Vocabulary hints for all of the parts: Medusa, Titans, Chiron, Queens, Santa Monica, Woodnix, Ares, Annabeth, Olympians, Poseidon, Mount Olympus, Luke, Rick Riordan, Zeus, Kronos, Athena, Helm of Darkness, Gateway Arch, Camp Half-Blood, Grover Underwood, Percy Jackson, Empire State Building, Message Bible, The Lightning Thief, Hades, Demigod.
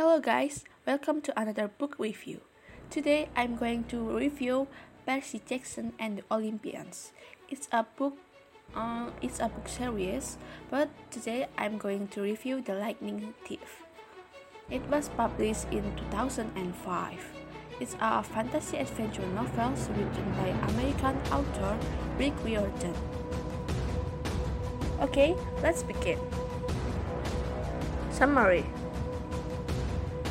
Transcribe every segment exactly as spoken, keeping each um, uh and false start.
Hello guys, welcome to another book review. Today I'm going to review Percy Jackson and the Olympians. It's a book uh, it's a book series, but today I'm going to review The Lightning Thief. It was published in two thousand five. It's a fantasy adventure novel written by American author Rick Riordan. Okay, let's begin. Summary.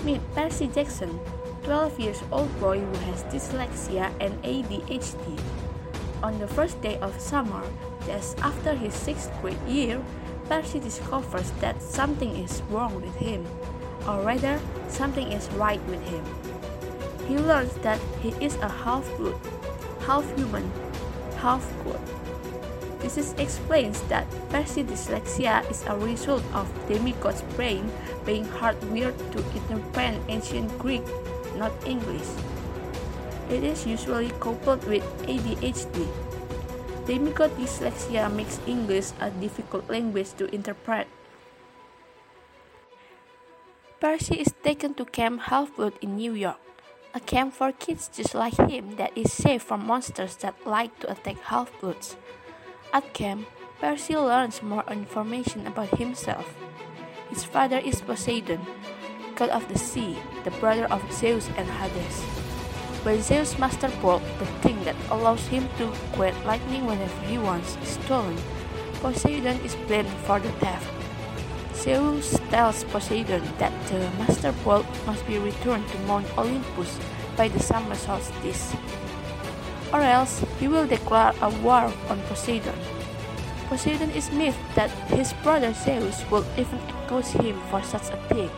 Meet Percy Jackson, twelve years old boy who has dyslexia and A D H D. On the first day of summer, just after his sixth grade year, Percy discovers that something is wrong with him, or rather, something is right with him. He learns that he is a half-blood, half-human, half-god. This is explains that Percy's dyslexia is a result of Demigod's brain being hardwired to interpret ancient Greek, not English. It is usually coupled with A D H D. Demigod dyslexia makes English a difficult language to interpret. Percy is taken to Camp Half-Blood in New York, a camp for kids just like him that is safe from monsters that like to attack half-bloods. At camp, Percy learns more information about himself. His father is Poseidon, god of the sea, the brother of Zeus and Hades. When Zeus' master bolt, the thing that allows him to create lightning whenever he wants, is stolen, Poseidon is blamed for the theft. Zeus tells Poseidon that the master bolt must be returned to Mount Olympus by the summer solstice, or else he will declare a war on Poseidon. Poseidon is miffed that his brother Zeus will even accuse him for such a thing.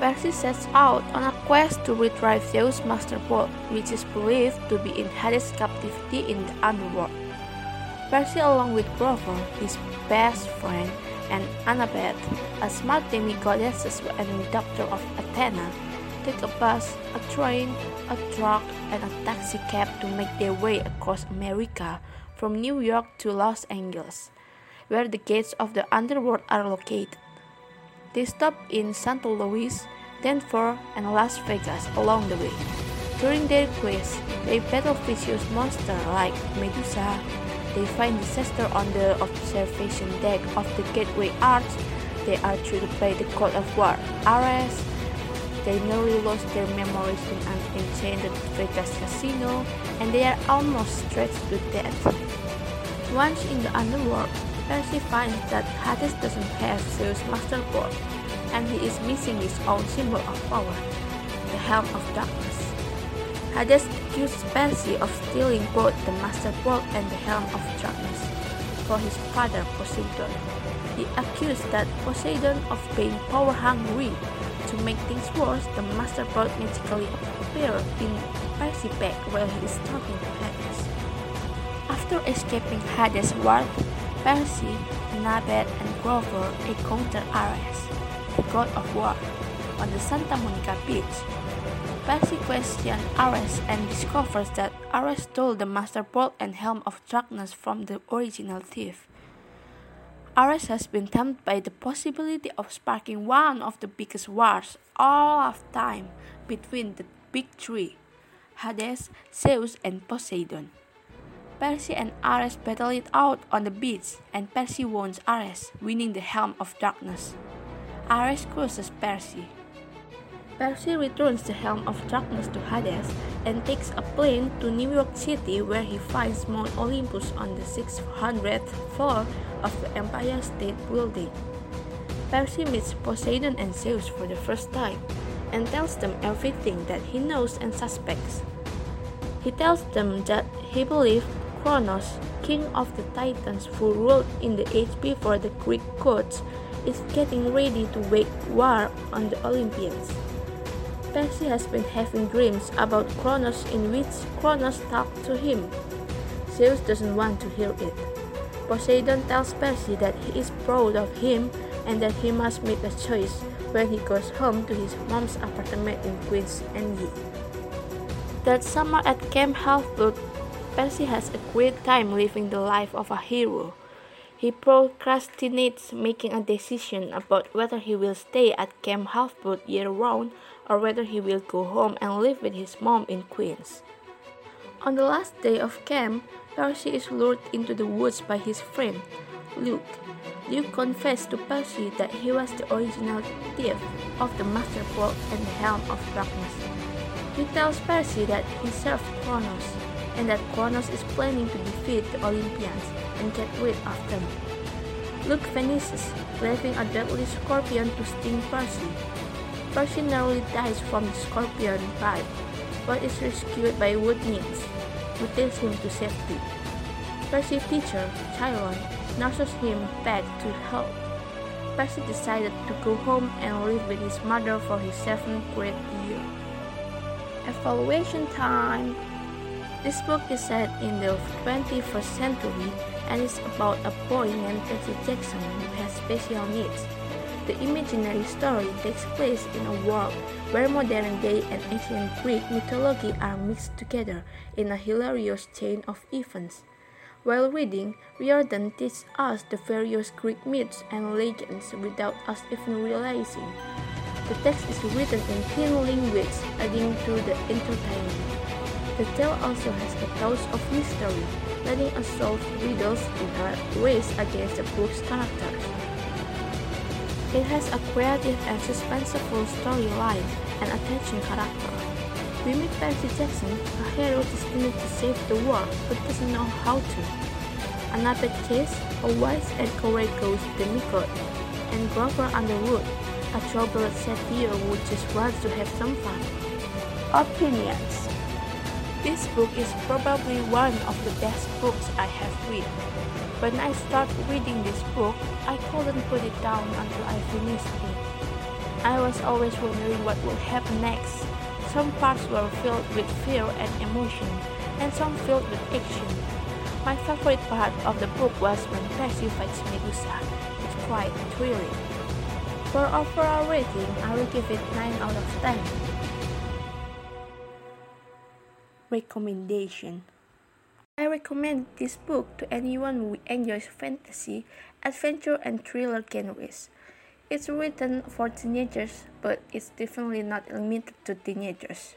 Percy sets out on a quest to retrieve Zeus' master bolt, which is believed to be in Hades' captivity in the underworld. Percy, along with Grover, his best friend, and Annabeth, a smart demigoddess and daughter of Athena, take a bus, a train, a truck, and a taxi cab to make their way across America from New York to Los Angeles, where the gates of the underworld are located. They stop in Saint Louis, Denver, and Las Vegas along the way. During their quest, they battle vicious monsters like Medusa. They find disaster on the observation deck of the Gateway Arch. They are treated by the god of war, Ares. They nearly lost their memories in an enchanted Vegas casino, and they are almost stretched to death. Once in the underworld, Percy finds that Hades doesn't have Zeus' master bolt, and he is missing his own symbol of power, the Helm of Darkness. Hades accuses Percy of stealing both the master bolt and the Helm of Darkness for his father Poseidon. He accused that Poseidon of being power-hungry. To make things worse, the master bolt magically appears in Percy's back while he is talking to Hades. After escaping Hades' wrath, Percy, Annabeth, and Grover encounter Ares, the god of war, on the Santa Monica beach. Percy questions Ares and discovers that Ares stole the master bolt and Helm of Darkness from the original thief. Ares has been tempted by the possibility of sparking one of the biggest wars all of time between the big three, Hades, Zeus, and Poseidon. Percy and Ares battle it out on the beach, and Percy wounds Ares, winning the Helm of Darkness. Ares curses Percy. Percy returns the Helm of Darkness to Hades and takes a plane to New York City, where he finds Mount Olympus on the six hundredth floor of the Empire State Building. Percy meets Poseidon and Zeus for the first time and tells them everything that he knows and suspects. He tells them that he believes Kronos, king of the Titans who ruled in the age before the Greek gods, is getting ready to wage war on the Olympians. Percy has been having dreams about Kronos in which Kronos talked to him. Zeus doesn't want to hear it. Poseidon tells Percy that he is proud of him and that he must make a choice when he goes home to his mom's apartment in Queens, N Y. That summer at Camp Half-Blood, Percy has a great time living the life of a hero. He procrastinates making a decision about whether he will stay at Camp Half-Blood year-round or whether he will go home and live with his mom in Queens. On the last day of camp, Percy is lured into the woods by his friend, Luke. Luke confessed to Percy that he was the original thief of the Master Plot and the Helm of Darkness. He tells Percy that he served Kronos, and that Kronos is planning to defeat the Olympians and get rid of them. Luke vanishes, leaving a deadly scorpion to sting Percy. Percy narrowly dies from the scorpion bite, but is rescued by Woodnix, who takes him to safety. Percy's teacher, Chiron, nurses him back to health. Percy decided to go home and live with his mother for his seventh grade year. Evaluation time. This book is set in the twenty-first century and is about a boy named Percy Jackson who has special needs. The imaginary story takes place in a world where modern day and ancient Greek mythology are mixed together in a hilarious chain of events. While reading, Riordan teaches us the various Greek myths and legends without us even realizing. The text is written in thin language, adding to the entertainment. The tale also has a touch of mystery, letting us solve riddles in a race against the book's characters. It has a creative and suspenseful storyline and attaching character. We meet Percy Jackson, a hero destined to save the world but doesn't know how to. Annabeth Chase, a wise and courageous demigod, and Grover Underwood, a troubled satyr who just wants to have some fun. Opinions. This book is probably one of the best books I have read. When I started reading this book, I couldn't put it down until I finished it. I was always wondering what would happen next. Some parts were filled with fear and emotion, and some filled with action. My favorite part of the book was when Percy fights Medusa. It's quite thrilling. For overall rating, I will give it nine out of ten. Recommendation. I recommend this book to anyone who enjoys fantasy, adventure, and thriller genres. It's written for teenagers, but it's definitely not limited to teenagers.